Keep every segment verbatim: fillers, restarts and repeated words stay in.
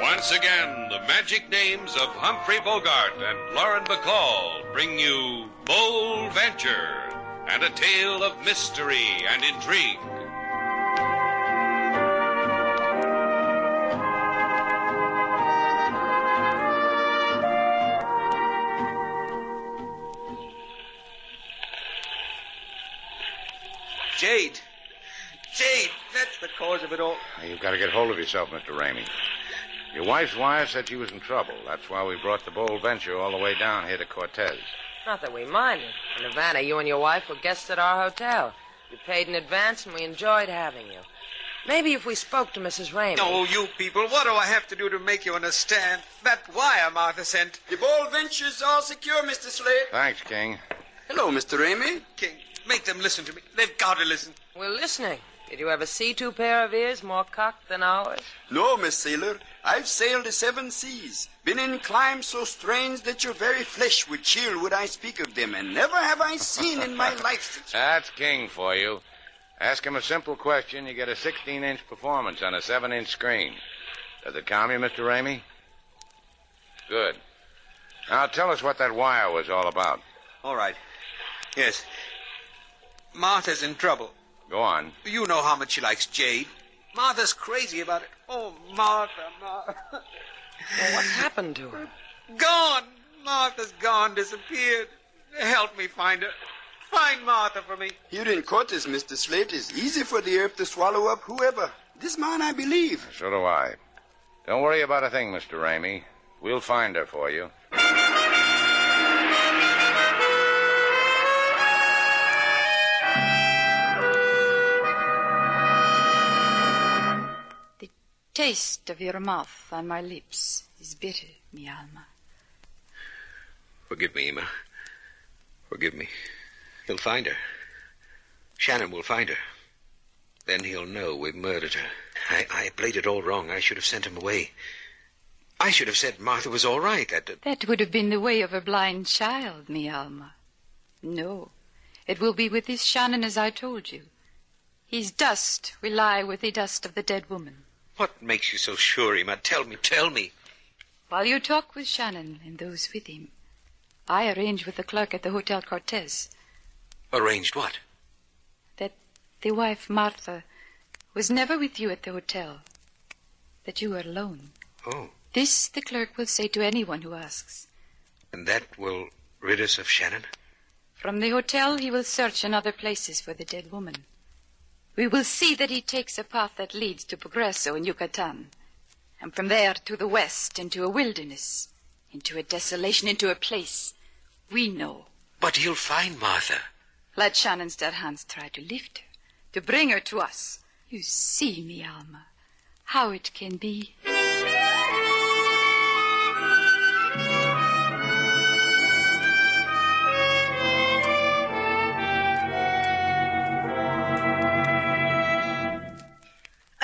Once again, the magic names of Humphrey Bogart and Lauren Bacall bring you Bold Venture and a tale of mystery and intrigue. Jade. Jade, that's the cause of it all. Now you've got to get hold of yourself, Mister Ramey. Your wife's wire said she was in trouble. That's why we brought the Bold Venture all the way down here to Cortez. Not that we minded. In Havana, you and your wife were guests at our hotel. You paid in advance, and we enjoyed having you. Maybe if we spoke to Missus Ramey... Oh, you people, what do I have to do to make you understand? That wire Martha sent. The Bold Venture's all secure, Mister Slade. Thanks, King. Hello, Mister Ramey. King, make them listen to me. They've got to listen. We're listening. Did you ever see two pair of ears more cocked than ours? No, Miss Sailor. I've sailed the seven seas, been in climes so strange that your very flesh would chill would I speak of them, and never have I seen in my life. That's King for you. Ask him a simple question, you get a sixteen-inch performance on a seven-inch screen. Does it calm you, Mister Ramey? Good. Now tell us what that wire was all about. All right. Yes. Martha's in trouble. Go on. You know how much she likes Jade. Martha's crazy about it. Oh, Martha, Martha. Well, what's happened to her? Gone. Martha's gone, disappeared. Help me find her. Find Martha for me. Here in Cortez, Mister Slate, it's easy for the earth to swallow up whoever. This man, I believe. So do I. Don't worry about a thing, Mister Ramey. We'll find her for you. Taste of your mouth on my lips is bitter, mi alma. Forgive me, Emma. Forgive me. He'll find her. Shannon will find her. Then he'll know we've murdered her. I, I played it all wrong. I should have sent him away. I should have said Martha was all right. At, uh... That would have been the way of a blind child, mi alma. No. It will be with this Shannon as I told you. His dust will lie with the dust of the dead woman. What makes you so sure, Emma? Tell me, tell me. While you talk with Shannon and those with him, I arranged with the clerk at the Hotel Cortez. Arranged what? That the wife, Martha, was never with you at the hotel. That you were alone. Oh. This the clerk will say to anyone who asks. And that will rid us of Shannon? From the hotel he will search in other places for the dead woman. We will see that he takes a path that leads to Progreso in Yucatan, and from there to the west, into a wilderness, into a desolation, into a place we know. But he'll find Martha. Let Shannon's dead hands try to lift her, to bring her to us. You see, mi alma, how it can be.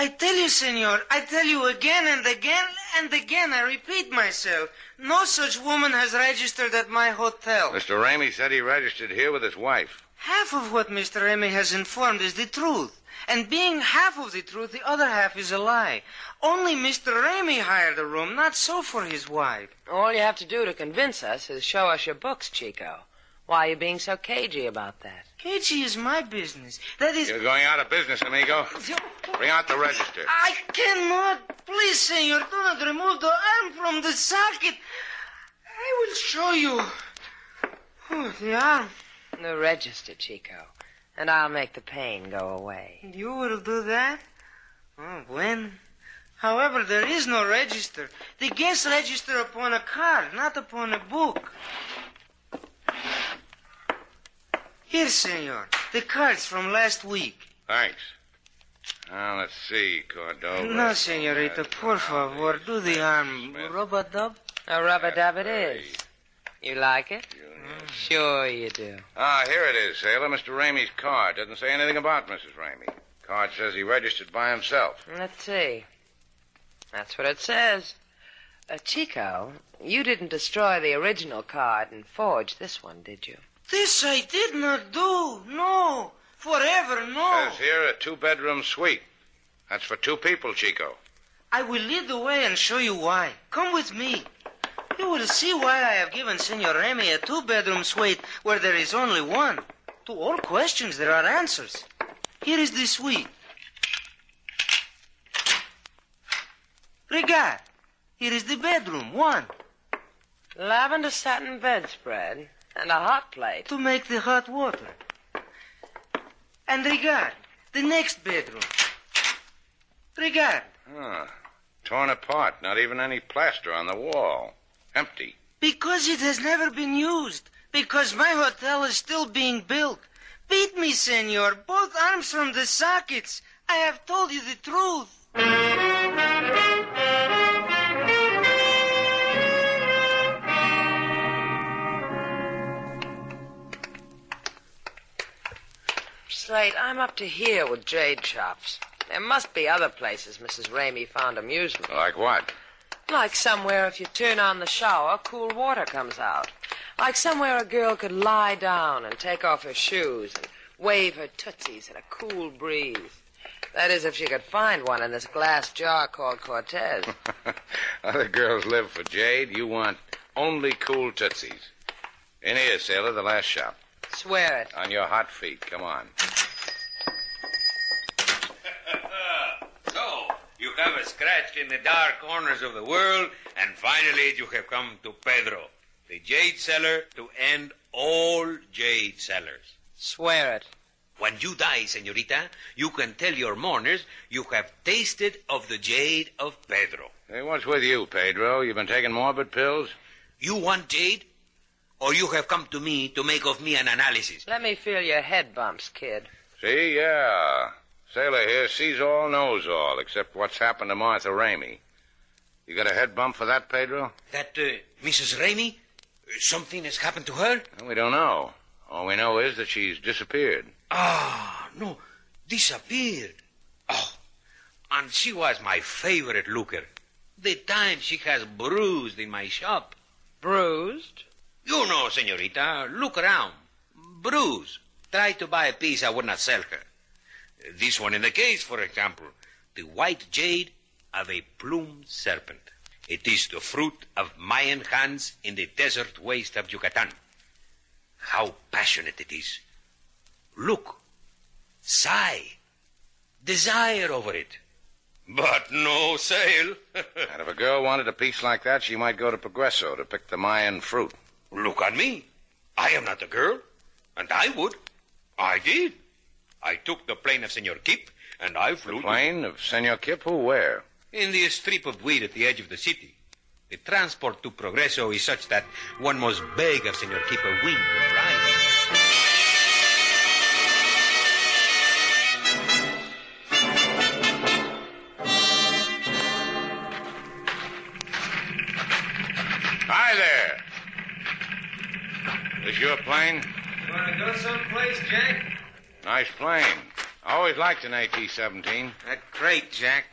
I tell you, senor, I tell you again and again and again, I repeat myself. No such woman has registered at my hotel. Mister Ramey said he registered here with his wife. Half of what Mister Ramey has informed is the truth. And being half of the truth, the other half is a lie. Only Mister Ramey hired a room, not so for his wife. All you have to do to convince us is show us your books, Chico. Why are you being so cagey about that? Cagey is my business. That is... You're going out of business, amigo. Bring out the register. I cannot. Please, senor, do not remove the arm from the socket. I will show you. Oh, the arm. The register, Chico. And I'll make the pain go away. You will do that? Oh, when? However, there is no register. The guests register upon a card, not upon a book. Here, senor. The cards from last week. Thanks. Now, let's see, Cordova. No, senorita, por favor, do the arm. Rub-a-dub? A rub-a-dub it is. You like it? Mm. Sure you do. Ah, here it is, sailor. Mister Ramey's card. Doesn't say anything about Missus Ramey. Card says he registered by himself. Let's see. That's what it says. Uh, Chico, you didn't destroy the original card and forge this one, did you? This I did not do, no. Forever, no. Says here a two-bedroom suite. That's for two people, Chico. I will lead the way and show you why. Come with me. You will see why I have given Senor Remy a two-bedroom suite where there is only one. To all questions there are answers. Here is the suite. Regard. Here is the bedroom, one. Lavender satin bedspread and a hot plate. To make the hot water. And regard, the next bedroom. Regard. Huh. Torn apart, not even any plaster on the wall. Empty. Because it has never been used. Because my hotel is still being built. Beat me, senor. Both arms from the sockets. I have told you the truth. Slate, I'm up to here with jade shops. There must be other places Missus Ramey found amusement. Like what? Like somewhere if you turn on the shower, cool water comes out. Like somewhere a girl could lie down and take off her shoes and wave her tootsies in a cool breeze. That is, if she could find one in this glass jar called Cortez. Other girls live for jade. You want only cool tootsies. In here, sailor, the last shop. Swear it. On your hot feet. Come on. So, you have scratched in the dark corners of the world, and finally you have come to Pedro, the jade seller, to end all jade sellers. Swear it. When you die, senorita, you can tell your mourners you have tasted of the jade of Pedro. Hey, what's with you, Pedro? You've been taking morbid pills? You want jade? Or you have come to me to make of me an analysis. Let me feel your head bumps, kid. See, yeah. Sailor here sees all, knows all, except what's happened to Martha Ramey. You got a head bump for that, Pedro? That uh, Missus Ramey? Something has happened to her? We don't know. All we know is that she's disappeared. Ah, no. Disappeared. Oh, and she was my favorite looker. The time she has bruised in my shop. Bruised? You know, senorita, look around. Bruise. Try to buy a piece I would not sell her. This one in the case, for example. The white jade of a plumed serpent. It is the fruit of Mayan hands in the desert waste of Yucatan. How passionate it is. Look. Sigh. Desire over it. But no sale. And if a girl wanted a piece like that, she might go to Progreso to pick the Mayan fruit. Look at me. I am not a girl. And I would. I did. I took the plane of Senor Kip, and I flew... The plane to... of Senor Kip? Who? Where? In the strip of weed at the edge of the city. The transport to Progreso is such that one must beg of Senor Kip a wing of rice. Hi there. Is your plane? You want to go someplace, Jack? Nice plane. I always liked an A T seventeen. That's great, Jack.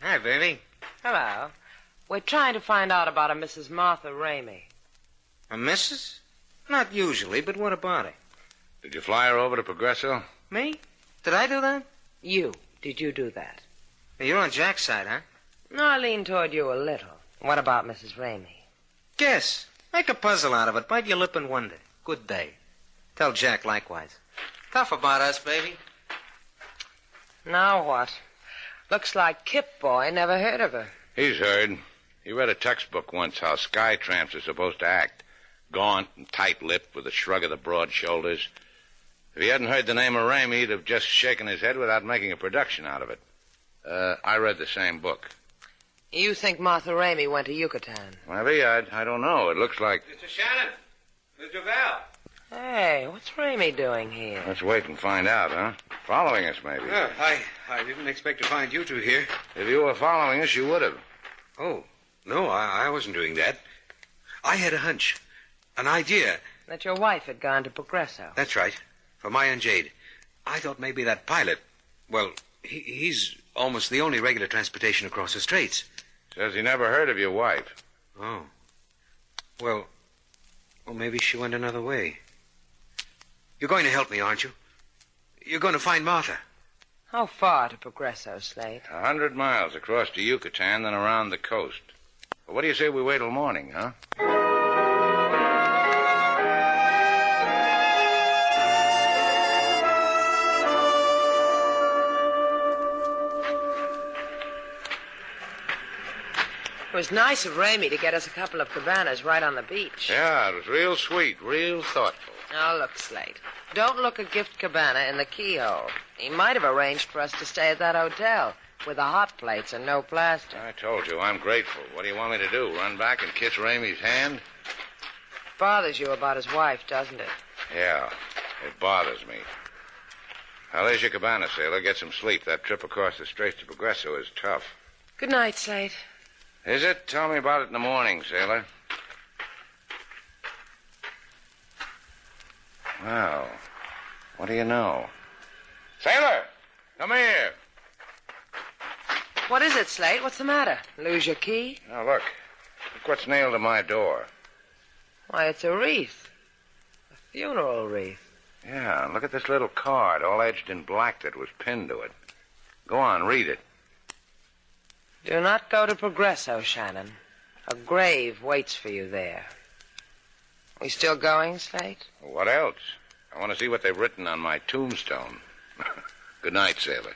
Hi, baby. Hello. We're trying to find out about a Missus Martha Ramey. A missus? Not usually, but what about her? Did you fly her over to Progreso? Me? Did I do that? You. Did you do that? You're on Jack's side, huh? No, I lean toward you a little. What about Missus Ramey? Guess. Make a puzzle out of it. Bite your lip and wonder. Good day. Tell Jack likewise. Tough about us, baby. Now what? Looks like Kip Boy never heard of her. He's heard. He read a textbook once how sky tramps are supposed to act. Gaunt and tight-lipped with a shrug of the broad shoulders. If he hadn't heard the name of Ramey, he'd have just shaken his head without making a production out of it. Uh, I read the same book. You think Martha Ramey went to Yucatan? Maybe. I, I don't know. It looks like... Mister Shannon. Mister Val. Hey, what's What's Ramey doing here? Let's wait and find out, huh? Following us, maybe. Well, I, I didn't expect to find you two here. If you were following us, you would have. Oh, no, I, I wasn't doing that. I had a hunch, an idea. That your wife had gone to Progreso. That's right, for Mayan Jade. I thought maybe that pilot, well, he, he's almost the only regular transportation across the straits. Says he never heard of your wife. Oh. Well, well, maybe she went another way. You're going to help me, aren't you? You're going to find Martha. How far to Progreso, Slade? A hundred miles across to Yucatan, then around the coast. Well, what do you say we wait till morning, huh? It was nice of Ramey to get us a couple of cabanas right on the beach. Yeah, it was real sweet, real thoughtful. Now, look, Slate. Don't look a gift cabana in the keyhole. He might have arranged for us to stay at that hotel with the hot plates and no plaster. I told you, I'm grateful. What do you want me to do, run back and kiss Ramey's hand? Bothers you about his wife, doesn't it? Yeah, it bothers me. Now, there's your cabana, sailor. Get some sleep. That trip across the straits to Progreso is tough. Good night, Slate. Is it? Tell me about it in the morning, sailor. Well, what do you know? Sailor, come here. What is it, Slate? What's the matter? Lose your key? Now, look. Look what's nailed to my door. Why, it's a wreath. A funeral wreath. Yeah, and look at this little card, all edged in black, that was pinned to it. Go on, read it. Do not go to Progreso, Shannon. A grave waits for you there. We still going, Slate? What else? I want to see what they've written on my tombstone. Good night, sailor.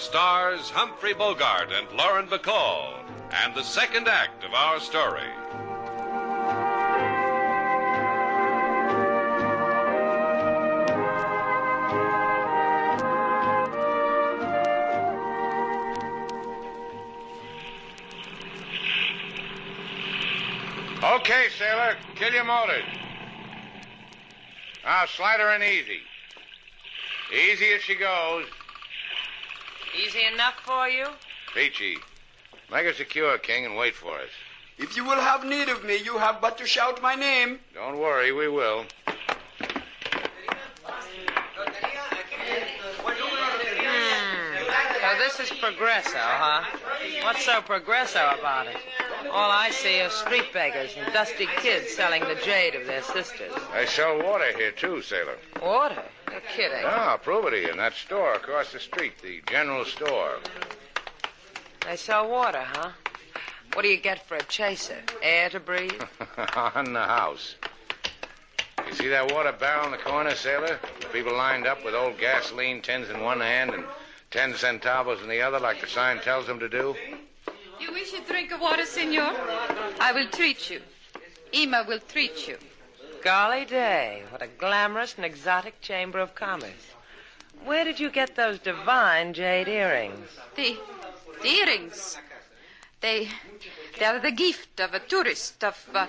Stars Humphrey Bogart and Lauren Bacall, and the second act of our story. Okay, sailor, kill your motors. Now slide her in easy. Easy as she goes. Easy enough for you? Peachy. Make her secure, King, and wait for us. If you will have need of me, you have but to shout my name. Don't worry, we will. Mm. So this is Progreso, huh? What's so Progreso about it? All I see are street beggars and dusty kids selling the jade of their sisters. They sell water here, too, sailor. Water? You're kidding. No, I'll prove it to you in that store across the street, the general store. They sell water, huh? What do you get for a chaser? Air to breathe? On the house. You see that water barrel in the corner, sailor? The people lined up with old gasoline tins in one hand and ten centavos in the other, like the sign tells them to do. You wish a drink of water, senor? I will treat you. Emma will treat you. Golly day, what a glamorous and exotic chamber of commerce. Where did you get those divine jade earrings? The, the earrings. They, they are the gift of a tourist, of uh,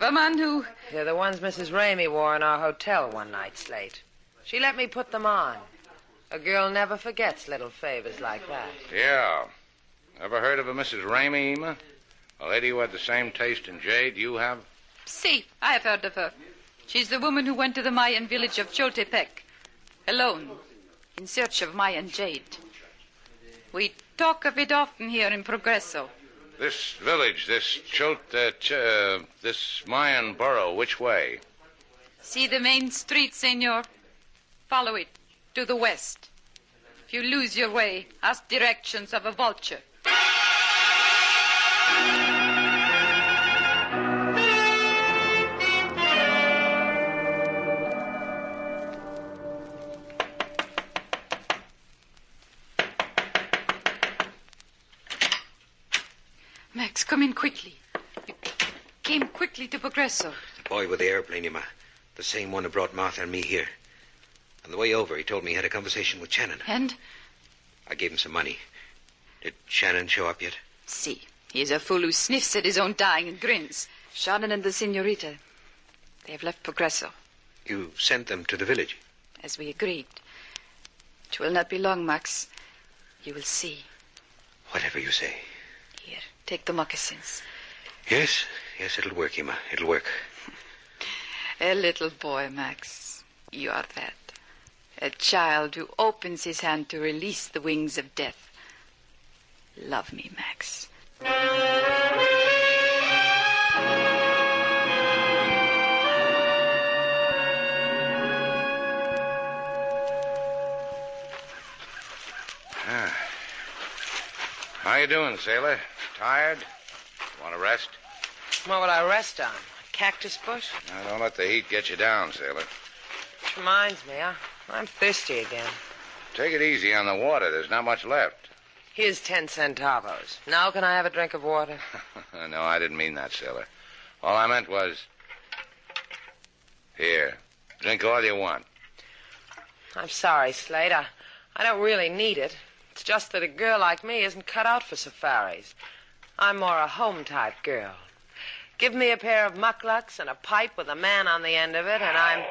a man who... They're the ones Missus Ramey wore in our hotel one night, Slate. She let me put them on. A girl never forgets little favors like that. Yeah. Ever heard of a Missus Ramey, Emma? A lady who had the same taste in jade you have? See, I have heard of her. She's the woman who went to the Mayan village of Chultepec, alone, in search of Mayan jade. We talk of it often here in Progreso. This village, this Chultepec, uh, this Mayan borough, which way? See the main street, senor. Follow it, to the west. If you lose your way, ask directions of a vulture. Thank you. come in quickly. You came quickly to Progreso. The boy with the airplane, Emma. The same one who brought Martha and me here. On the way over, he told me he had a conversation with Shannon. And? I gave him some money. Did Shannon show up yet? See, he's a fool who sniffs at his own dying and grins. Shannon and the senorita. They have left Progreso. You sent them to the village? As we agreed. It will not be long, Max. You will see. Whatever you say. Here, take the moccasins. Yes, yes, it'll work, Emma. It'll work. A little boy, Max. You are that. A child who opens his hand to release the wings of death. Love me, Max. How you doing, sailor? Tired? Want to rest? What would I rest on? A cactus bush? Now, don't let the heat get you down, sailor. Which reminds me, I, I'm thirsty again. Take it easy on the water. There's not much left. Here's ten centavos. Now can I have a drink of water? No, I didn't mean that, sailor. All I meant was... Here, drink all you want. I'm sorry, Slade. I, I don't really need it. It's just that a girl like me isn't cut out for safaris. I'm more a home-type girl. Give me a pair of mukluks and a pipe with a man on the end of it, and I'm...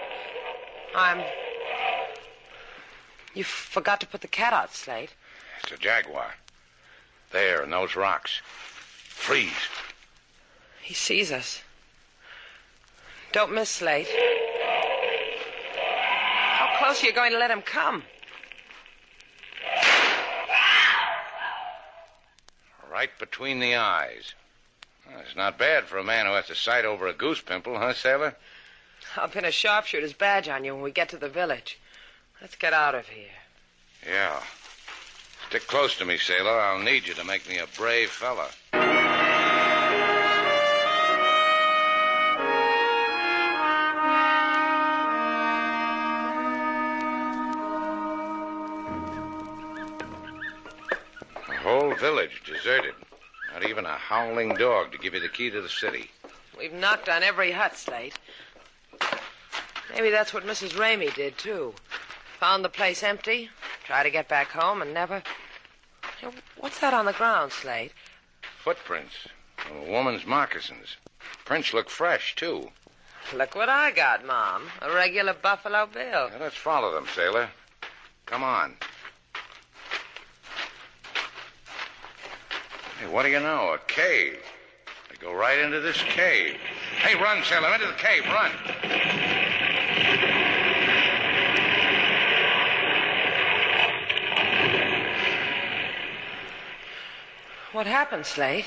I'm... You forgot to put the cat out, Slate. It's a jaguar. There, in those rocks. Freeze. He sees us. Don't miss, Slate. How close are you going to let him come? Right between the eyes. Well, it's not bad for a man who has to sight over a goose pimple, huh, sailor? I'll pin a sharpshooter's badge on you when we get to the village. Let's get out of here. Yeah. Stick close to me, sailor. I'll need you to make me a brave fella. Village deserted. Not even a howling dog to give you the key to the city. We've knocked on every hut, Slate. Maybe that's what Missus Ramey did, too. Found the place empty, tried to get back home, and never... What's that on the ground, Slate? Footprints. A woman's moccasins. Prints look fresh, too. Look what I got, Mom. A regular Buffalo Bill. Now let's follow them, sailor. Come on. Hey, what do you know? A cave. They go right into this cave. Hey, run, sailor, into the cave, run. What happened, Slate?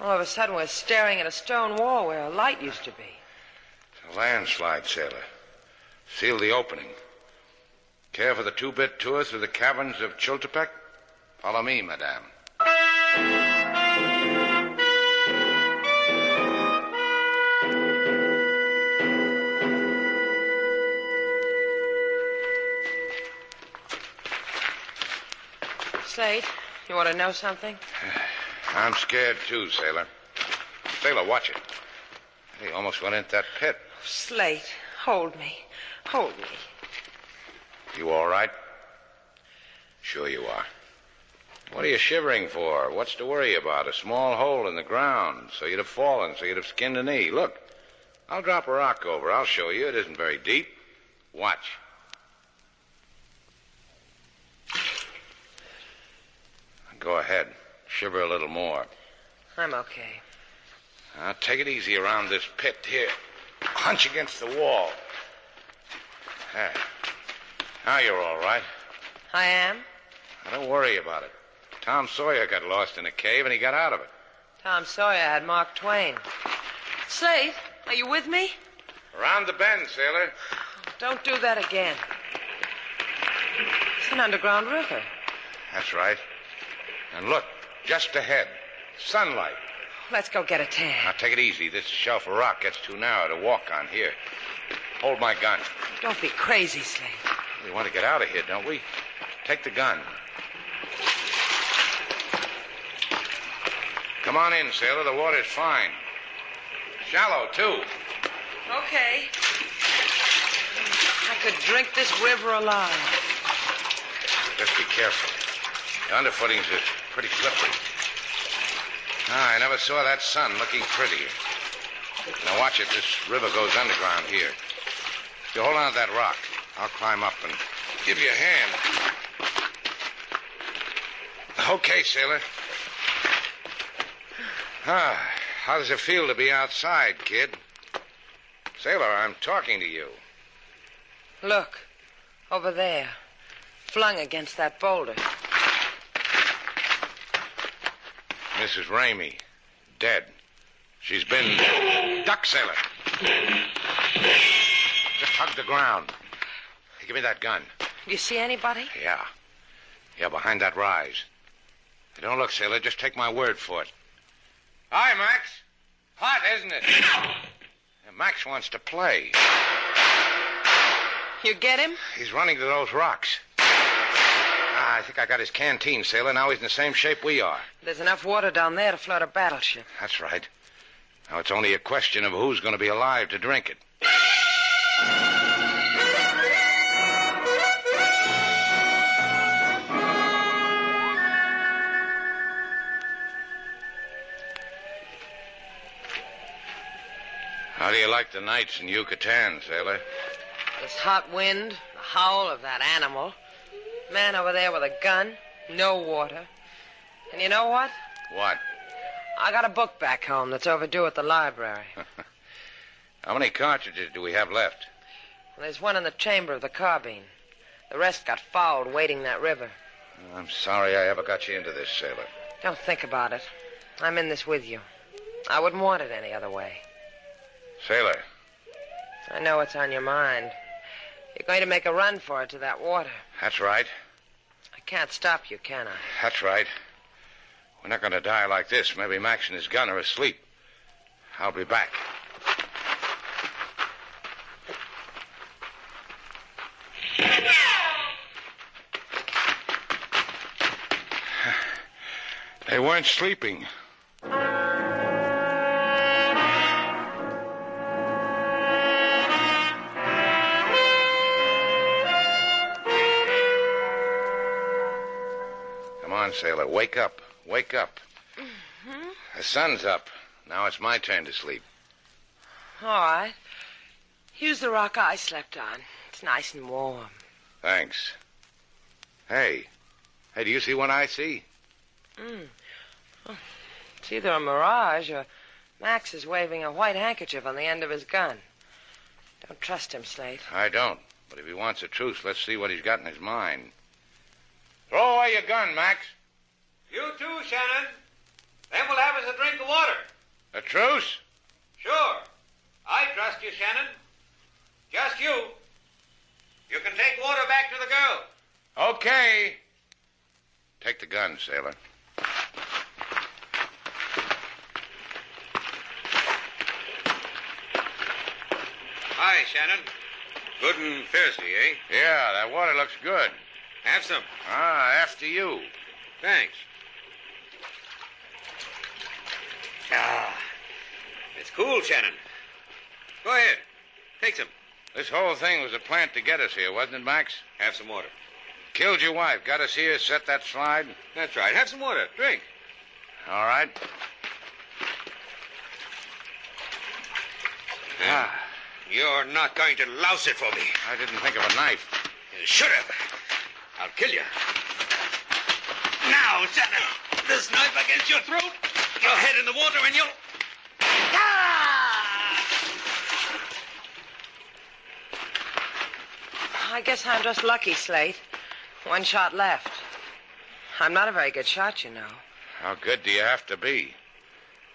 All of a sudden, we're staring at a stone wall where a light used to be. It's a landslide, sailor. Seal the opening. Care for the two-bit tour through the caverns of Chultepec? Follow me, madame. Slade, you want to know something? I'm scared, too, sailor. Sailor, watch it. He almost went into that pit. Oh, Slade, hold me. Hold me. You all right? Sure you are. What are you shivering for? What's to worry about? A small hole in the ground, so you'd have fallen, so you'd have skinned a knee. Look, I'll drop a rock over. I'll show you. It isn't very deep. Watch. Go ahead. Shiver a little more. I'm okay. Now, take it easy around this pit here. Hunch against the wall. There. Now you're all right. I am? Now, don't worry about it. Tom Sawyer got lost in a cave, and he got out of it. Tom Sawyer had Mark Twain. Slade, are you with me? Around the bend, sailor. Don't do that again. It's an underground river. That's right. And look, just ahead. Sunlight. Let's go get a tan. Now, take it easy. This shelf of rock gets too narrow to walk on here. Hold my gun. Don't be crazy, Slade. We want to get out of here, don't we? Take the gun. Come on in, sailor. The water's fine. Shallow, too. Okay. I could drink this river alive. Just be careful. The underfooting's pretty slippery. Ah, I never saw that sun looking prettier. Now watch it. This river goes underground here. You hold on to that rock. I'll climb up and give you a hand. Okay, sailor. Ah, how does it feel to be outside, kid? Sailor, I'm talking to you. Look, over there, flung against that boulder. Missus Ramey, dead. She's been... Duck, sailor. Just hug the ground. Hey, give me that gun. You see anybody? Yeah. Yeah, behind that rise. Hey, don't look, sailor. Just take my word for it. Hi, Max. Hot, isn't it? Yeah, Max wants to play. You get him? He's running to those rocks. Ah, I think I got his canteen, sailor. Now he's in the same shape we are. There's enough water down there to flood a battleship. That's right. Now it's only a question of who's going to be alive to drink it. How do you like the nights in Yucatan, sailor? This hot wind, the howl of that animal, man over there with a gun, no water. And you know what? What? I got a book back home that's overdue at the library. How many cartridges do we have left? Well, there's one in the chamber of the carbine. The rest got fouled wading that river. I'm sorry I ever got you into this, sailor. Don't think about it. I'm in this with you. I wouldn't want it any other way. Sailor. I know what's on your mind. You're going to make a run for it to that water. That's right. I can't stop you, can I? That's right. We're not going to die like this. Maybe Max and his gun are asleep. I'll be back. They weren't sleeping. Sailor, wake up. Wake up. Mm-hmm. The sun's up. Now it's my turn to sleep. All right. Here's the rock I slept on. It's nice and warm. Thanks. Hey. Hey, do you see what I see? Mm. Well, it's either a mirage or Max is waving a white handkerchief on the end of his gun. Don't trust him, Slate. I don't. But if he wants the truth, let's see what he's got in his mind. Throw away your gun, Max. You too, Shannon. Then we'll have us a drink of water. A truce? Sure. I trust you, Shannon. Just you. You can take water back to the girl. Okay. Take the gun, sailor. Hi, Shannon. Good and thirsty, eh? Yeah, that water looks good. Have some. Ah, after you. Thanks. Ah, it's cool, Shannon. Go ahead. Take some. This whole thing was a plant to get us here, wasn't it, Max? Have some water. Killed your wife, got us here, set that slide. That's right. Have some water. Drink. All right. And ah. You're not going to louse it for me. I didn't think of a knife. You should have. I'll kill you. Now, Shannon, this knife against your throat, your head in the water, and you'll... Ah! I guess I'm just lucky, Slate. One shot left. I'm not a very good shot, you know. How good do you have to be?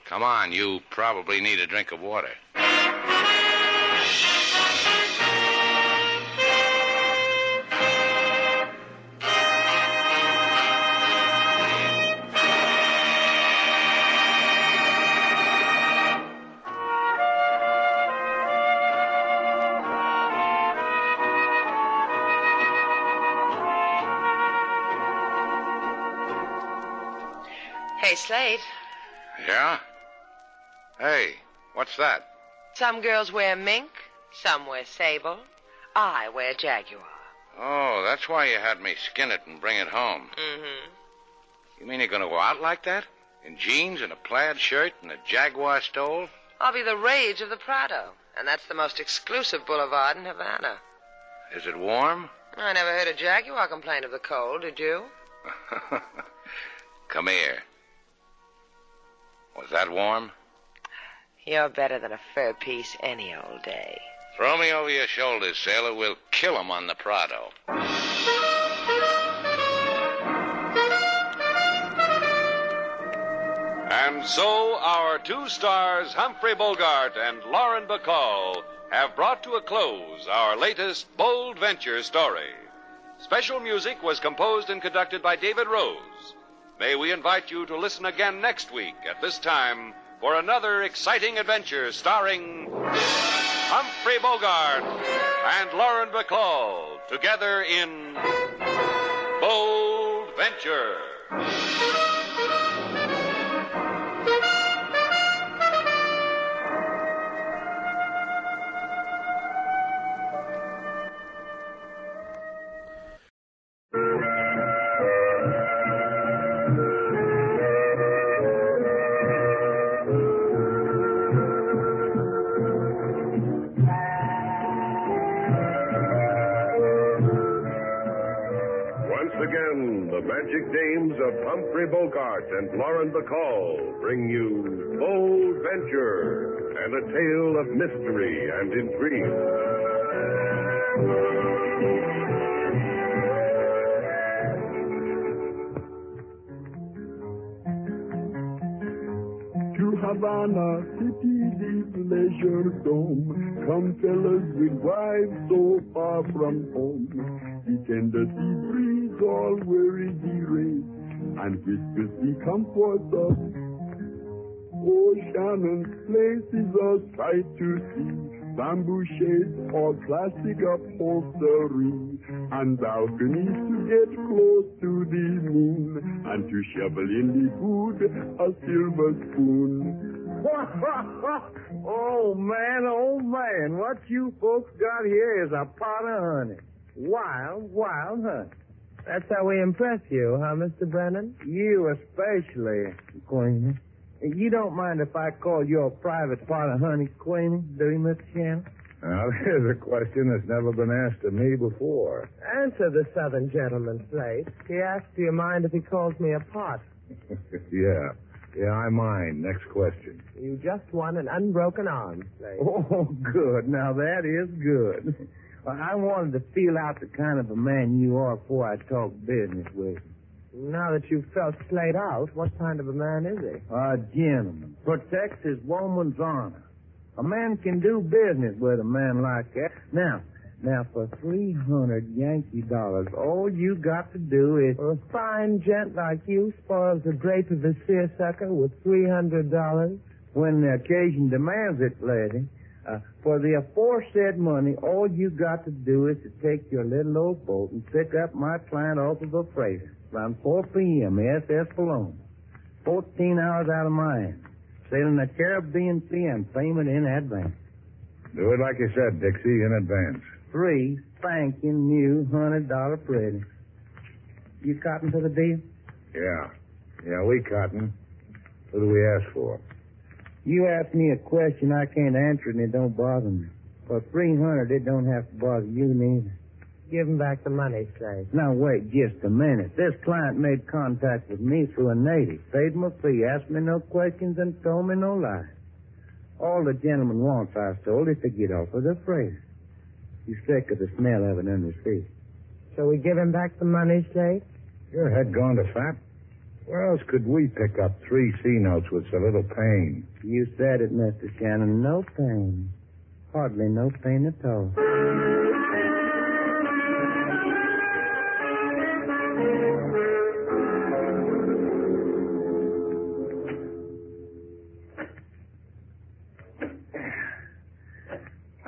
Come on, you probably need a drink of water. Slate. Yeah? Hey, what's that? Some girls wear mink, some wear sable. I wear jaguar. Oh, that's why you had me skin it and bring it home. Mm-hmm. You mean you're going to go out like that? In jeans and a plaid shirt and a jaguar stole? I'll be the rage of the Prado, and that's the most exclusive boulevard in Havana. Is it warm? I never heard a jaguar complain of the cold, did you? Come here. Was that warm? You're better than a fur piece any old day. Throw me over your shoulders, sailor. We'll kill 'em on the Prado. And so our two stars, Humphrey Bogart and Lauren Bacall, have brought to a close our latest Bold Venture story. Special music was composed and conducted by David Rose. May we invite you to listen again next week at this time for another exciting adventure starring Humphrey Bogart and Lauren Bacall, together in Bold Venture. Bogart and Lauren Bacall bring you Bold Venture and a tale of mystery and intrigue. To Havana, city, the pleasure dome, come fellas with wives so far from home. The tender sea breeze all weary the race, and whispers the comfort of Ocean's place is a sight to see. Bamboo shades or plastic upholstery, and balconies to get close to the moon, and to shovel in the food a silver spoon. Oh man, oh man, what you folks got here is a pot of honey. Wild, wild honey. That's how we impress you, huh, Mister Brennan? You especially, Queenie. You don't mind if I call you a private pot of honey, Queenie, do you, Mister Shannon? Now, there's a question that's never been asked of me before. Answer the southern gentleman, please. He asked, do you mind if he calls me a pot? Yeah. Yeah, I mind. Next question. You just won an unbroken arm, please. Oh, good. Now, that is good. Well, I wanted to feel out the kind of a man you are before I talk business with you. Now that you've felt played out, what kind of a man is he? A gentleman. Protects his woman's honor. A man can do business with a man like that. Now, now for three hundred Yankee dollars, all you got to do is... Well, a fine gent like you spoils the drape of a seersucker with three hundred dollars. When the occasion demands it, lady... Uh, for the aforesaid money, all you got to do is to take your little old boat and pick up my client off of a freighter around four p.m., the S S Paloma. Fourteen hours out of Mayan, sailing the Caribbean Sea and payment in advance. Do it like you said, Dixie, in advance. Three spanking new one hundred dollar pretty. You cotton to the deal? Yeah. Yeah, we cotton. What do we ask for? You ask me a question I can't answer, and it don't bother me. For three hundred, it don't have to bother you neither. Give him back the money, say. Now, wait just a minute. This client made contact with me through a native, paid my fee, asked me no questions, and told me no lies. All the gentleman wants, I was told, is to get off of the freighter. He's sick of the smell of it under the sea. So we give him back the money, say? Your head gone to fat. Where else could we pick up three C-notes with so little pain? You said it, Mister Shannon. No pain. Hardly no pain at all.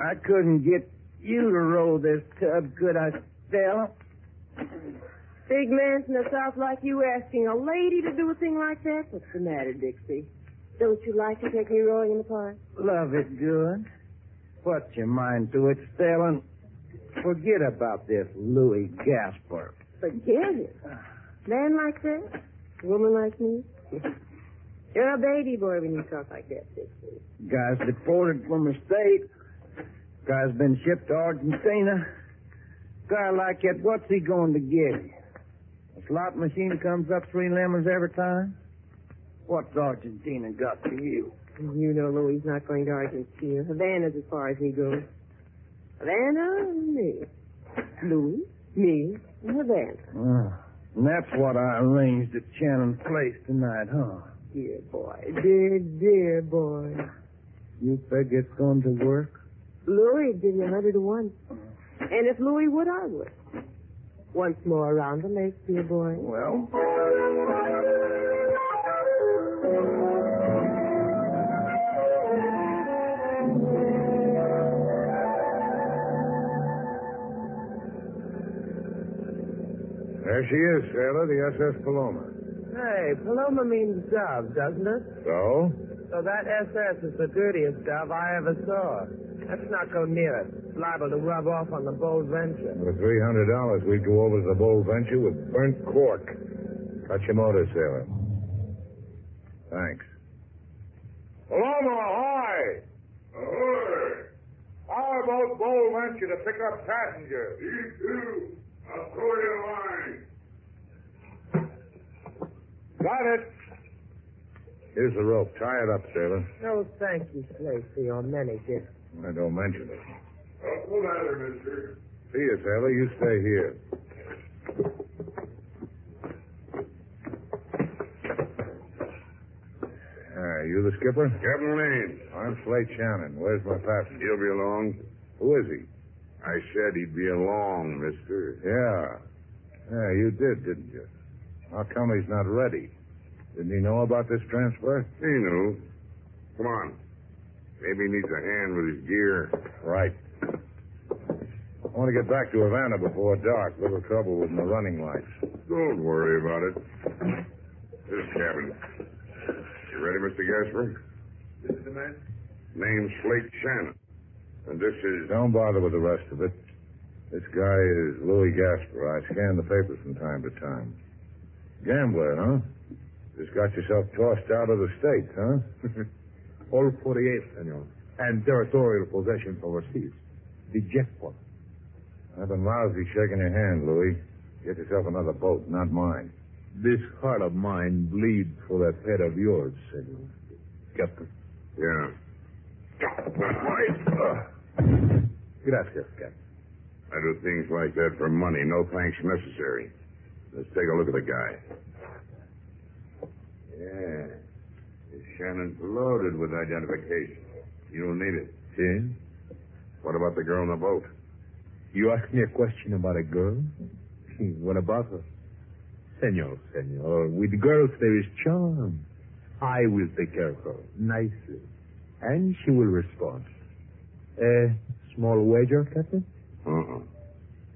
I couldn't get you to roll this tub, could I, Stella? Big man from the South like you asking a lady to do a thing like that? What's the matter, Dixie? Don't you like to take me roaring in the park? Love it good. Put your mind to it, Stella. Forget about this Louis Gaspar. Forget it? Man like that? Woman like me? You're a baby boy when you talk like that, Dixie. Guy's deported from the state. Guy's been shipped to Argentina. Guy like that, what's he going to get? A slot machine comes up three lemons every time? What's Argentina got to you? You know Louis's not going to Argentina. Havana's as far as he goes. Havana, me. Louis, me, and Havana. Oh, and that's what I arranged at Shannon's place tonight, huh? Dear boy, dear, dear boy. You figure it's going to work? Louis give you a hundred to one. And if Louis would, I would. Once more around the lake, dear boy. Well... There she is, Stella, the S S Paloma. Hey, Paloma means dove, doesn't it? So? So that S S is the dirtiest dove I ever saw. Let's not go near it. It's liable to rub off on the Bold Venture. For three hundred dollars, we'd go over to the Bold Venture with burnt cork. Cut your motor, Stella. Thanks. Paloma, ahoy! Ahoy! How about Bold Venture to pick up passengers? You too. I'll throw your line. Got it. Here's the rope. Tie it up, sailor. No, thank you, Slate, for your many gifts. I don't mention it. I'll pull out of it, sir. See you, sailor. You stay here. Uh, you the skipper? Captain Lane. I'm Slate Shannon. Where's my passenger? He'll be along. Who is he? I said he'd be along, mister. Yeah. Yeah, you did, didn't you? How come he's not ready? Didn't he know about this transfer? He knew. Come on. Maybe he needs a hand with his gear. Right. I want to get back to Havana before dark. Little trouble with my running lights. Don't worry about it. This cabin. You ready, Mister Gaspar? This is the man? Name's Slate Shannon. And this is... Don't bother with the rest of it. This guy is Louis Gaspar. I scan the papers from time to time. Gambler, huh? Just got yourself tossed out of the state, huh? All forty-eight, senor. And territorial possession overseas. The jackpot. I've been lousy shaking your hand, Louis. Get yourself another boat, not mine. This heart of mine bleeds for that head of yours, senor. Captain. Yeah. Gracias, Captain. I do things like that for money. No thanks necessary. Let's take a look at the guy. Yeah. This Shannon's loaded with identification. You don't need it. See? What about the girl in the boat? You ask me a question about a girl? What about her? Senor, senor, with girls there is charm. I will take care of her nicely. And she will respond. A uh, small wager, Captain? Uh-uh.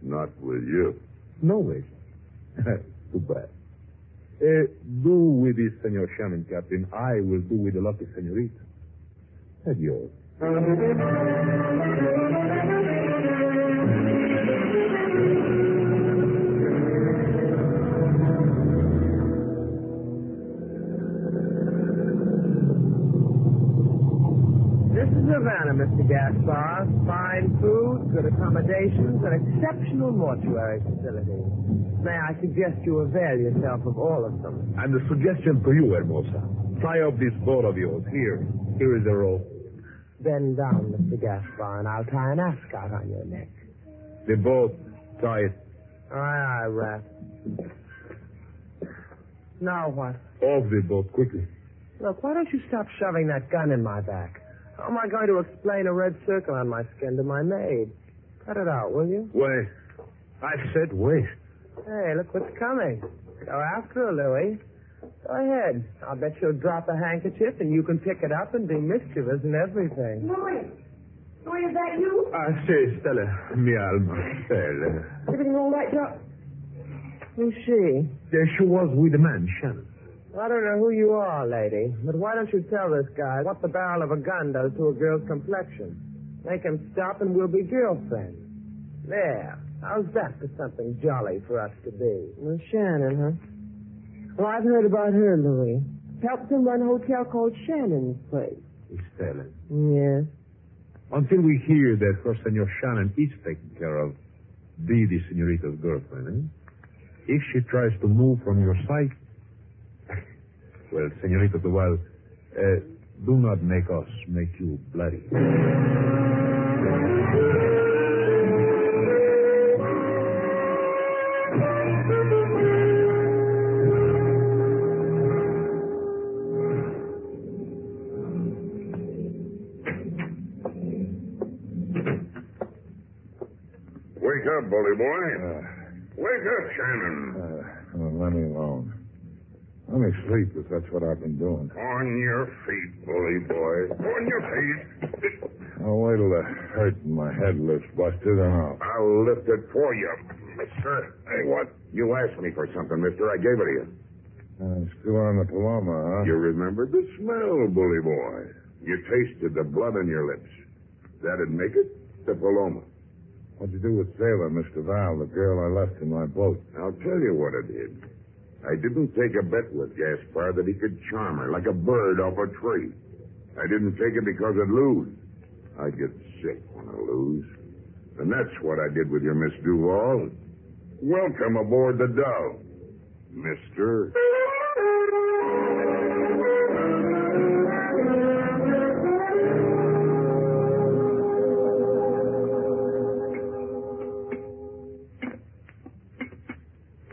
Not with you. No wager. Too bad. Uh, do with this, Senor Shannon, Captain. I will do with the lucky senorita. Adios. Havana, Mister Gaspar. Fine food, good accommodations, an exceptional mortuary facility. May I suggest you avail yourself of all of them? And a suggestion for you, Hermosa. Try up this boat of yours. Here. Here is the rope. Bend down, Mister Gaspar, and I'll tie an ascot on your neck. The boat. Tie it. Aye, aye, Rat. Now what? Off the boat, quickly. Look, why don't you stop shoving that gun in my back? How am I going to explain a red circle on my skin to my maid? Cut it out, will you? Wait. I said wait. Hey, look what's coming. Go after her, Louis. Go ahead. I'll bet she'll drop a handkerchief and you can pick it up and be mischievous and everything. Louis! Louis, is that you? I say, Stella. Mi alma, Stella. Everything all right, Doc? Who's she? There she was with the man, Shannon. I don't know who you are, lady, but why don't you tell this guy what the barrel of a gun does to a girl's complexion? Make him stop and we'll be girlfriends. There. How's that for something jolly for us to be? Well, Shannon, huh? Well, I've heard about her, Louis. Helped him run a hotel called Shannon's Place. Stella. Yes? Until we hear that her Senor Shannon is taking care of be the senorita's girlfriend, eh? If she tries to move from your sight, well, Senorita Duval, uh, do not make us make you bloody. Wake up, bully boy. Uh, Wake up, Shannon. Uh, oh, let me alone. Let me sleep, if that's what I've been doing. On your feet, bully boy. On your feet. I'll wait till the hurt in my head lifts, busted, and I'll... I'll lift it for you, mister. Hey, what? You asked me for something, mister. I gave it to you. Uh, still on the Paloma, huh? You remembered the smell, bully boy. You tasted the blood on your lips. That'd make it the Paloma. What'd you do with Sailor, Mister Val, the girl I left in my boat? I'll tell you what I did. I didn't take a bet with Gaspar that he could charm her like a bird off a tree. I didn't take it because I'd lose. I get sick when I lose. And that's what I did with your Miss Duval. Welcome aboard the Dove, mister.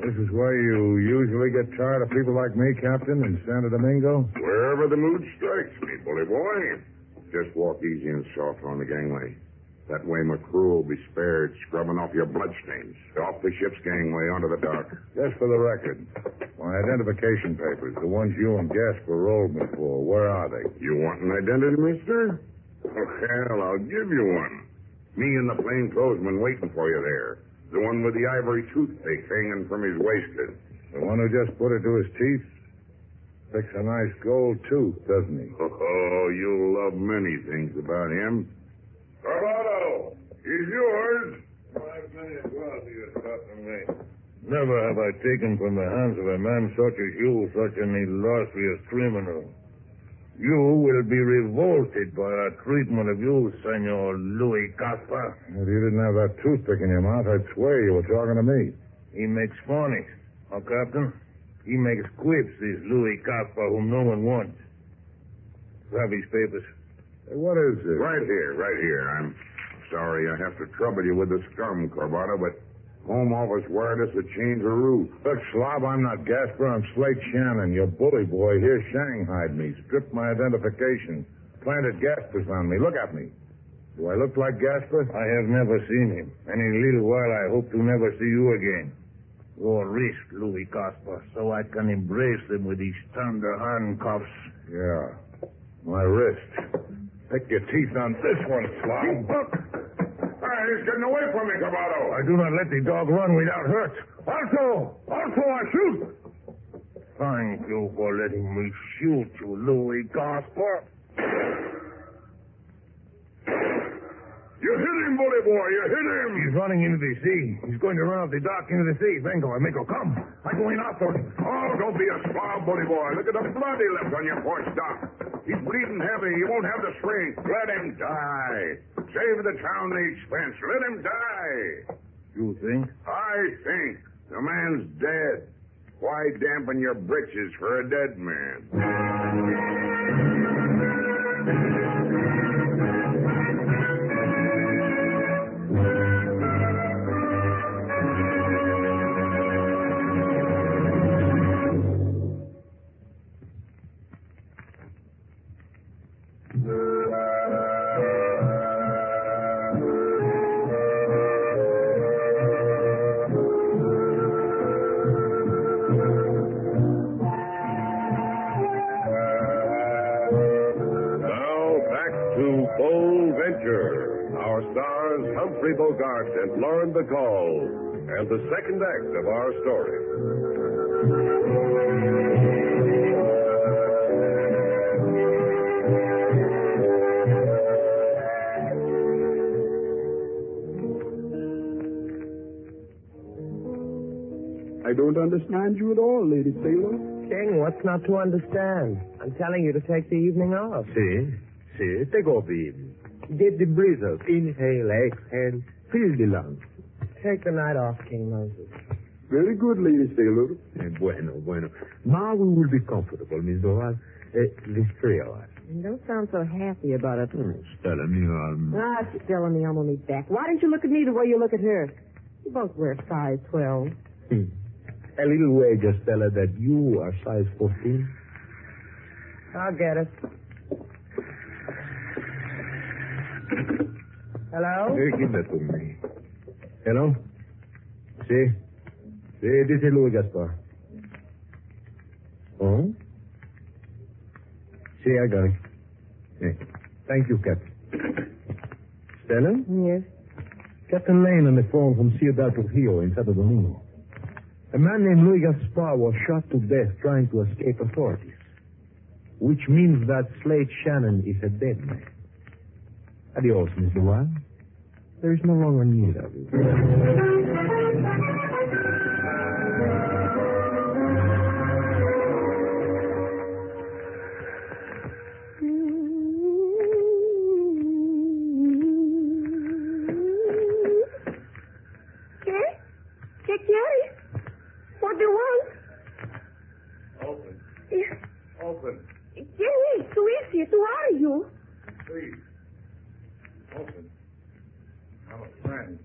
This is where you usually get tired of people like me, Captain, in Santo Domingo? Wherever the mood strikes me, bully boy. Just walk easy and soft on the gangway. That way my crew will be spared scrubbing off your bloodstains. Off the ship's gangway onto the dock. Just for the record, my identification papers, the ones you and Gaspar rolled me for, where are they? You want an identity, mister? Oh, hell, I'll give you one. Me and the plainclothesman waiting for you there. The one with the ivory toothpick hanging from his waistcoat. The one who just put it to his teeth? Picks a nice gold tooth, doesn't he? Oh, you'll love many things about him. Carvalho, he's yours. Five minutes while you were talking to me. Never have I taken from the hands of a man such as you such an illustrious criminal. You will be revolted by our treatment of you, Senor Louis Gaspar. If you didn't have that toothpick in your mouth, I'd swear you were talking to me. He makes phonies, huh, Captain? He makes quips, this Louis Gaspar, whom no one wants. Grab his papers. Hey, what is this? Right here, right here. I'm sorry I have to trouble you with the scum, Corvado, but Home Office wired us to change the route. Look, slob, I'm not Gaspar. I'm Slate Shannon. Your bully boy here shanghaied me, stripped my identification, planted Gaspar's on me. Look at me. Do I look like Gaspar? I have never seen him. And in a little while, I hope to never see you again. Your wrist, Louis Gaspar, so I can embrace them with these thunder handcuffs. Yeah, my wrist. Pick your teeth on this one, slob. He's getting away from me, Corrado. I do not let the dog run without hurt. Also, also, I shoot. Thank you for letting me shoot you, Louis Gaspar. You hit him, bully boy. You hit him. He's running into the sea. He's going to run off the dock into the sea. Vengo, amigo, come. I'm going after him. Oh, don't be a slob, bully boy. Look at the blood he left on your porch dock. He's bleeding heavy. He won't have the strength. Let him die. Save the town the expense. Let him die. You think? I think. The man's dead. Why dampen your britches for a dead man? Humphrey Bogart and Lauren Bacall, and the second act of our story. I don't understand you at all, Lady Taylor. King, what's not to understand? I'm telling you to take the evening off. Si, si, take off the evening. Get the breeze out. Inhale, exhale, fill the lungs. Take the night off, King Moses. Very good, Lady Taylor. Eh, bueno, bueno. Now we will be comfortable, Miss Doral. Eh, the three of us. Don't sound so happy about it. Oh, Stella, me, I'm... Ah, Stella, me, I'm on me back. Why don't you look at me the way you look at her? You both wear size twelve. Hmm. A little wager, Stella, that you are size fourteen. I'll get it. Hello? Hey, give that to me. Hello? See? See, this is Louis Gaspar. Oh? See, I got it. Hey. Thank you, Captain. Stella? Yes? Captain Lane on the phone from Ciudad Trujillo in Santo Domingo. A man named Louis Gaspar was shot to death trying to escape authorities, which means that Slade Shannon is a dead man. Adios, Miss Duval. There is no longer need of you. ¿Qué? ¿Qué quieres? What do you want? Open. Yeah. Open. ¿Quién es? ¿Tú eres? ¿Tú eres you? Please. Open. I'm a friend.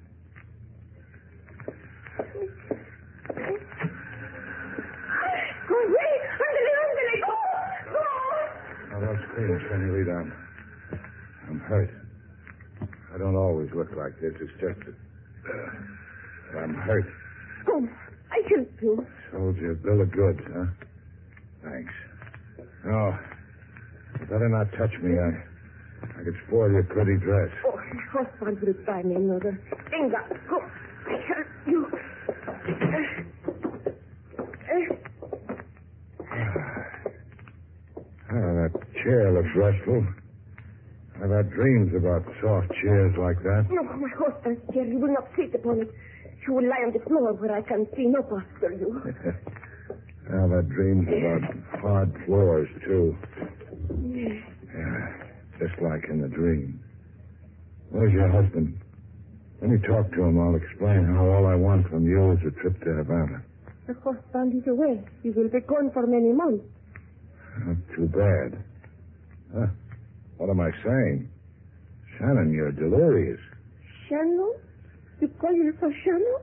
Corre, ándale, ándale. Oh, oh. Now, don't scream, senorita. I'm hurt. I don't always look like this. It's just that uh, I'm hurt. Oh, I can do. Soldier, bill of goods, huh? Thanks. No, you better not touch me. I... I could spoil your pretty dress. Oh, I was trying to buy me another. Inga, go. I hurt you. Oh, that chair looks restful. I've had dreams about soft chairs like that. No, my husband's chair. You will not sit upon it. You will lie on the floor where I can see no after you. I've had dreams about hard floors, too. Yeah. Just like in the dream. Where's your husband? Let me talk to him. I'll explain how all I want from you is a trip to Havana. The husband is away. He will be gone for many months. Not too bad. Huh? What am I saying? Shannon, you're delirious. Shannon? You call yourself Shannon?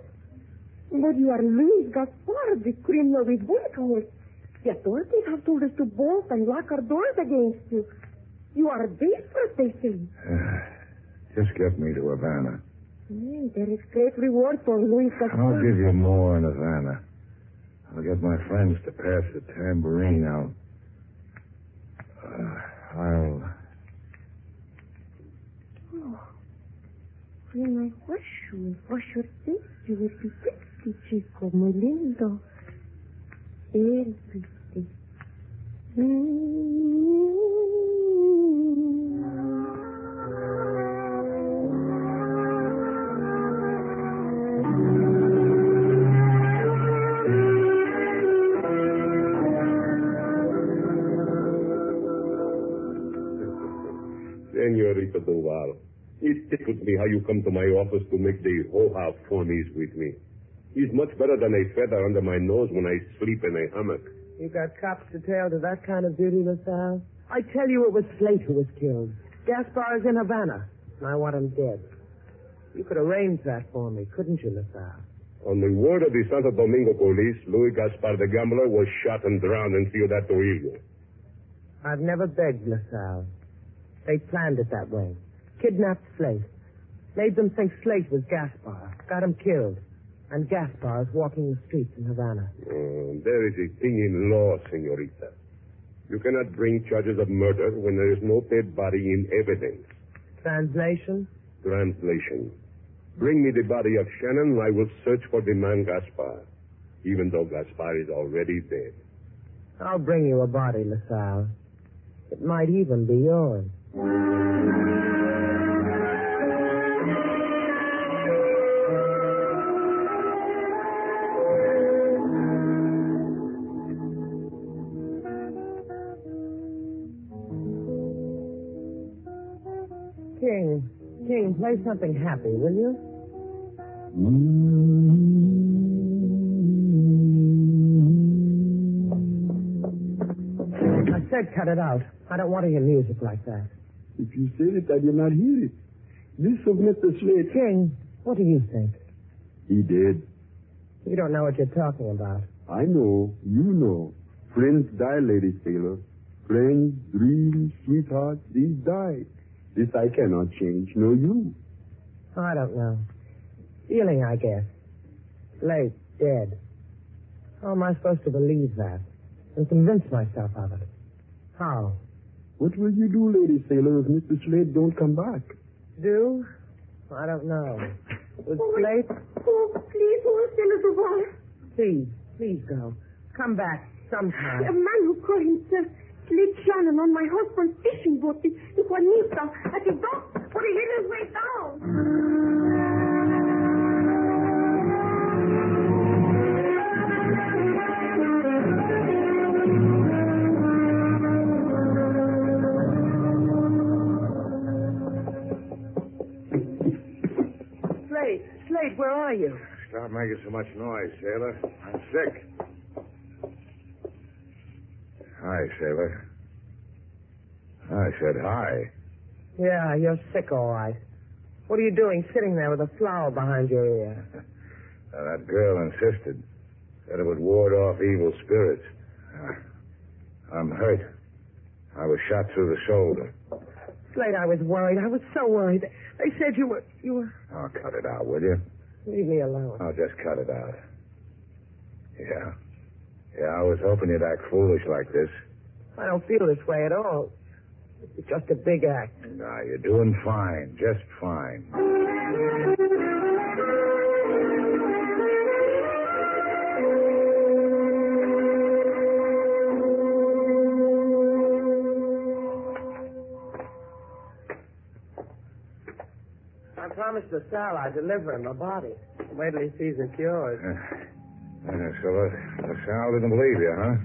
But you are Louis Gaspar, the criminal with bullet holes. The authorities have told us to bolt and lock our doors against you. You are desperate, they say. Just get me to Havana. Mm, there is great reward for Louis Gaspar. I'll give you more in Havana. I'll get my friends to pass the tambourine. I'll... Uh, I'll... Oh. When I wash you, wash your face, you will be sexy, chico, muy lindo. Everything. Mm-hmm. Senorita Duval, it tickles me how you come to my office to make the ho-ha funnies with me. He's much better than a feather under my nose when I sleep in a hammock. You got cops to tail to that kind of beauty, LaSalle? I tell you it was Slate who was killed. Gaspar is in Havana, and I want him dead. You could arrange that for me, couldn't you, LaSalle? On the word of the Santo Domingo police, Louis Gaspar the gambler was shot and drowned in Ciudad Trujillo. I've never begged, LaSalle. They planned it that way. Kidnapped Slate. Made them think Slate was Gaspar. Got him killed. And Gaspar is walking the streets in Havana. Oh, there is a thing in law, senorita. You cannot bring charges of murder when there is no dead body in evidence. Translation? Translation. Bring me the body of Shannon and I will search for the man Gaspar, even though Gaspar is already dead. I'll bring you a body, LaSalle. It might even be yours. play something happy, will you? I said cut it out. I don't want to hear music like that. If you said it, I did not hear it. You submit the slate. King, what do you think? He did. You don't know what you're talking about. I know. You know. Friends die, Lady Taylor. Friends, dreams, sweethearts, these die. This I cannot change, no you. I don't know. Feeling, I guess. Late, dead. How am I supposed to believe that and convince myself of it? How? What will you do, Lady Sailor, if Mister Slade don't come back? Do? I don't know. With oh, Slade? Oh, please, oh, Sailor, the wire. Please, please go. Come back sometime. A man who called himself Slade Shannon on my husband's fishing boat in Juanita at the dock for the hidden way down. Slade, where are you? Stop making so much noise, Sailor. I'm sick. Hi, Sailor. I said hi. Yeah, you're sick, all right. What are you doing sitting there with a flower behind your ear? Now, that girl insisted. Said it would ward off evil spirits. Uh, I'm hurt. I was shot through the shoulder. Slade, I was worried. I was so worried. They said you were... you were... Oh, cut it out, will you? Leave me alone. Oh, just cut it out. Yeah. Yeah, I was hoping you'd act foolish like this. I don't feel this way at all. It's just a big act. No, you're doing fine. Just fine. Promised LaSalle I'd deliver him my body. Wait till he sees it cures. Uh, uh, so uh, LaSalle didn't believe you, huh?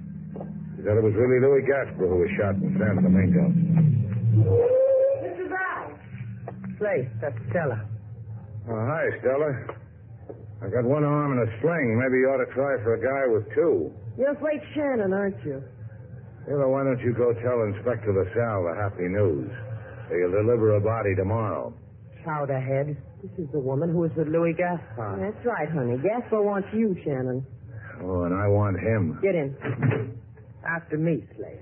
He thought it was really Louis Gaspar who was shot in Santo Domingo. This is I. Slate, that's Stella. Oh, hi, Stella. I've got one arm in a sling. Maybe you ought to try for a guy with two. You're Slate Shannon, aren't you? Stella, why don't you go tell Inspector LaSalle the happy news? He'll deliver a body tomorrow. Powderhead. This is the woman who was with Louis Gaspar. That's right, honey. Gaspar wants you, Shannon. Oh, and I want him. Get in. After me, Slade.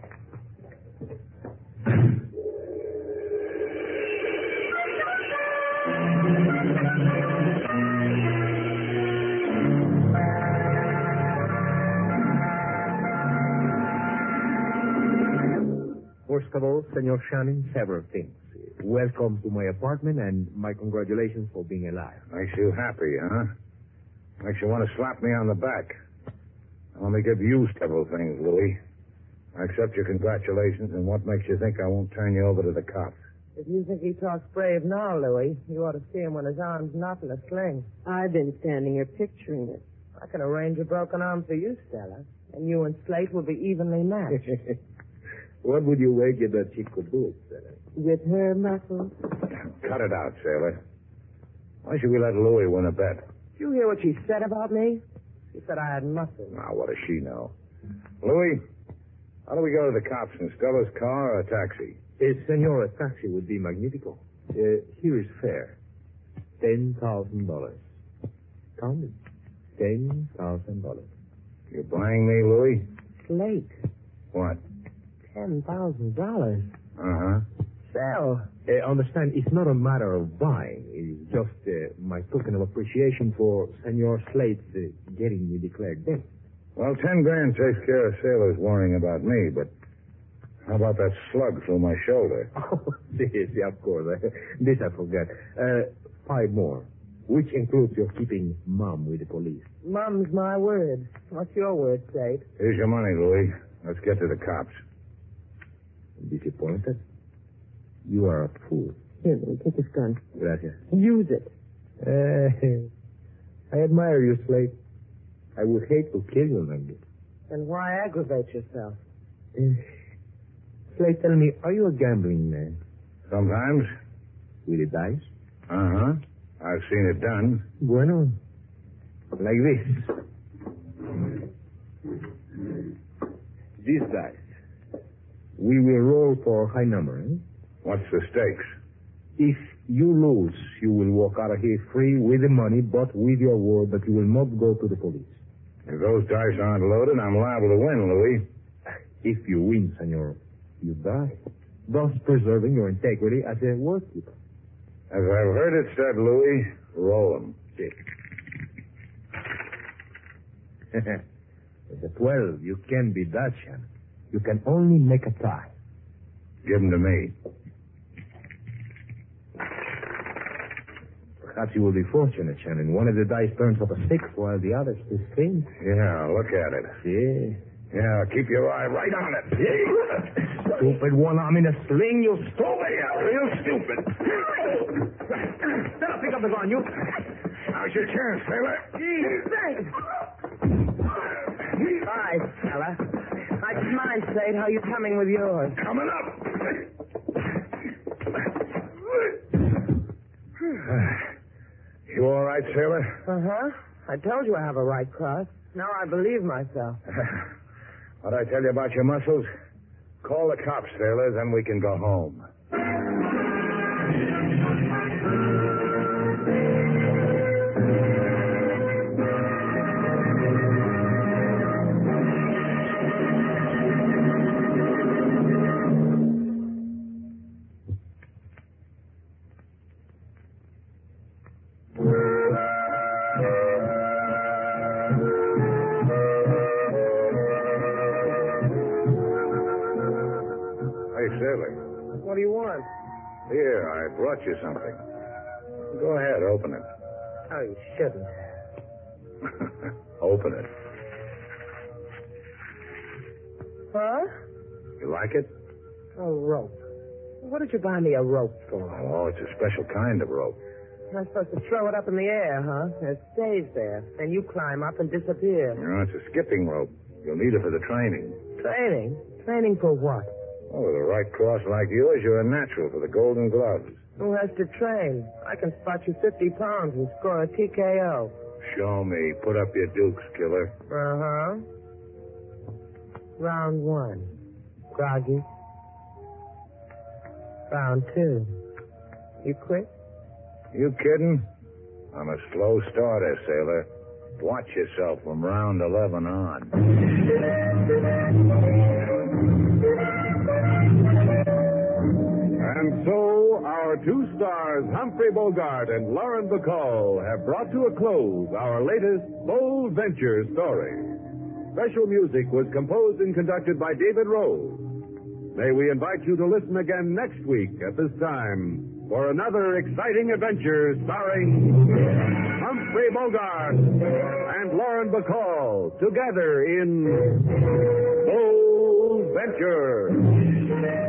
First of all, Senor Shannon, several things. Welcome to my apartment, and my congratulations for being alive. Makes you happy, huh? Makes you want to slap me on the back. Let me give you several things, Louis. I accept your congratulations, and what makes you think I won't turn you over to the cops? If you think he talks brave now, Louis, you ought to see him when his arm's not in a sling. I've been standing here picturing it. I can arrange a broken arm for you, Stella, and you and Slate will be evenly matched. What would you wager that she could do, Stella? With her muscles? Cut it out, Sailor. Why should we let Louis win a bet? Did you hear what she said about me? She said I had muscles. Now, what does she know? Louis, how do we go to the cops in Stella's car or a taxi? Eh, senor, a taxi would be magnifico. Uh, here is fare. Ten thousand dollars. Count it. Ten thousand dollars. You're buying me, Louis? It's late. What? Ten thousand dollars. Uh-huh. Sell. Uh, understand, it's not a matter of buying. It's just uh, my token of appreciation for Senor Slade uh, getting me declared dead. Well, ten grand takes care of Sailor's worrying about me, but how about that slug through my shoulder? Oh, yes, of course. This I forgot. Uh, five more, which includes your keeping mum with the police. Mum's my word. What's your word, Slade? Here's your money, Louis. Let's get to the cops. Disappointed? You are a fool. Here, take his gun. Gracias. Use it. Uh, I admire you, Slate. I would hate to kill you like this. Then why aggravate yourself? Uh, Slate, tell me, are you a gambling man? Sometimes. With a dice? Uh-huh. I've seen it done. Bueno. Like this. These guys. We will roll for a high number, eh? What's the stakes? If you lose, you will walk out of here free with the money, but with your word that you will not go to the police. If those dice aren't loaded, I'm liable to win, Louis. If you win, senor, you die, thus preserving your integrity as a workkeeper. As I've heard it said, Louis, roll 'em. With a twelve, you can be Dutchman. You can only make a tie. Give 'em to me. Perhaps you will be fortunate, Shannon. One of the dice turns up a six while the other is fifteen. Yeah, look at it. See? Yeah. yeah, keep your eye right on it. Stupid one arm in a sling, you stupid. Yeah, real stupid. Stella, pick up the gun, you. How's your chance, sailor? Gee, thanks. Hi, Stella. I didn't mind, Slade. How are you coming with yours? Coming up. You all right, sailor? Uh-huh. I told you I have a right cross. Now I believe myself. What I tell you about your muscles? Call the cops, sailor, then we can go home. Here, I brought you something. Go ahead, open it. Oh, you shouldn't. Open it. Huh? You like it? A rope. What did you buy me a rope for? Oh, it's a special kind of rope. I'm supposed to throw it up in the air, huh? It stays there. Then you climb up and disappear. No, it's a skipping rope. You'll need it for the training. Training? Training for what? Well, with a right cross like yours, you're a natural for the golden gloves. Who has to train? I can spot you fifty pounds and score a T K O. Show me. Put up your dukes, killer. Uh-huh. Round one. Groggy. Round two. You quit? You kidding? I'm a slow starter, sailor. Watch yourself from round eleven on. And so, our two stars, Humphrey Bogart and Lauren Bacall, have brought to a close our latest Bold Venture story. Special music was composed and conducted by David Rose. May we invite you to listen again next week at this time for another exciting adventure starring Humphrey Bogart and Lauren Bacall, together in Bold Venture.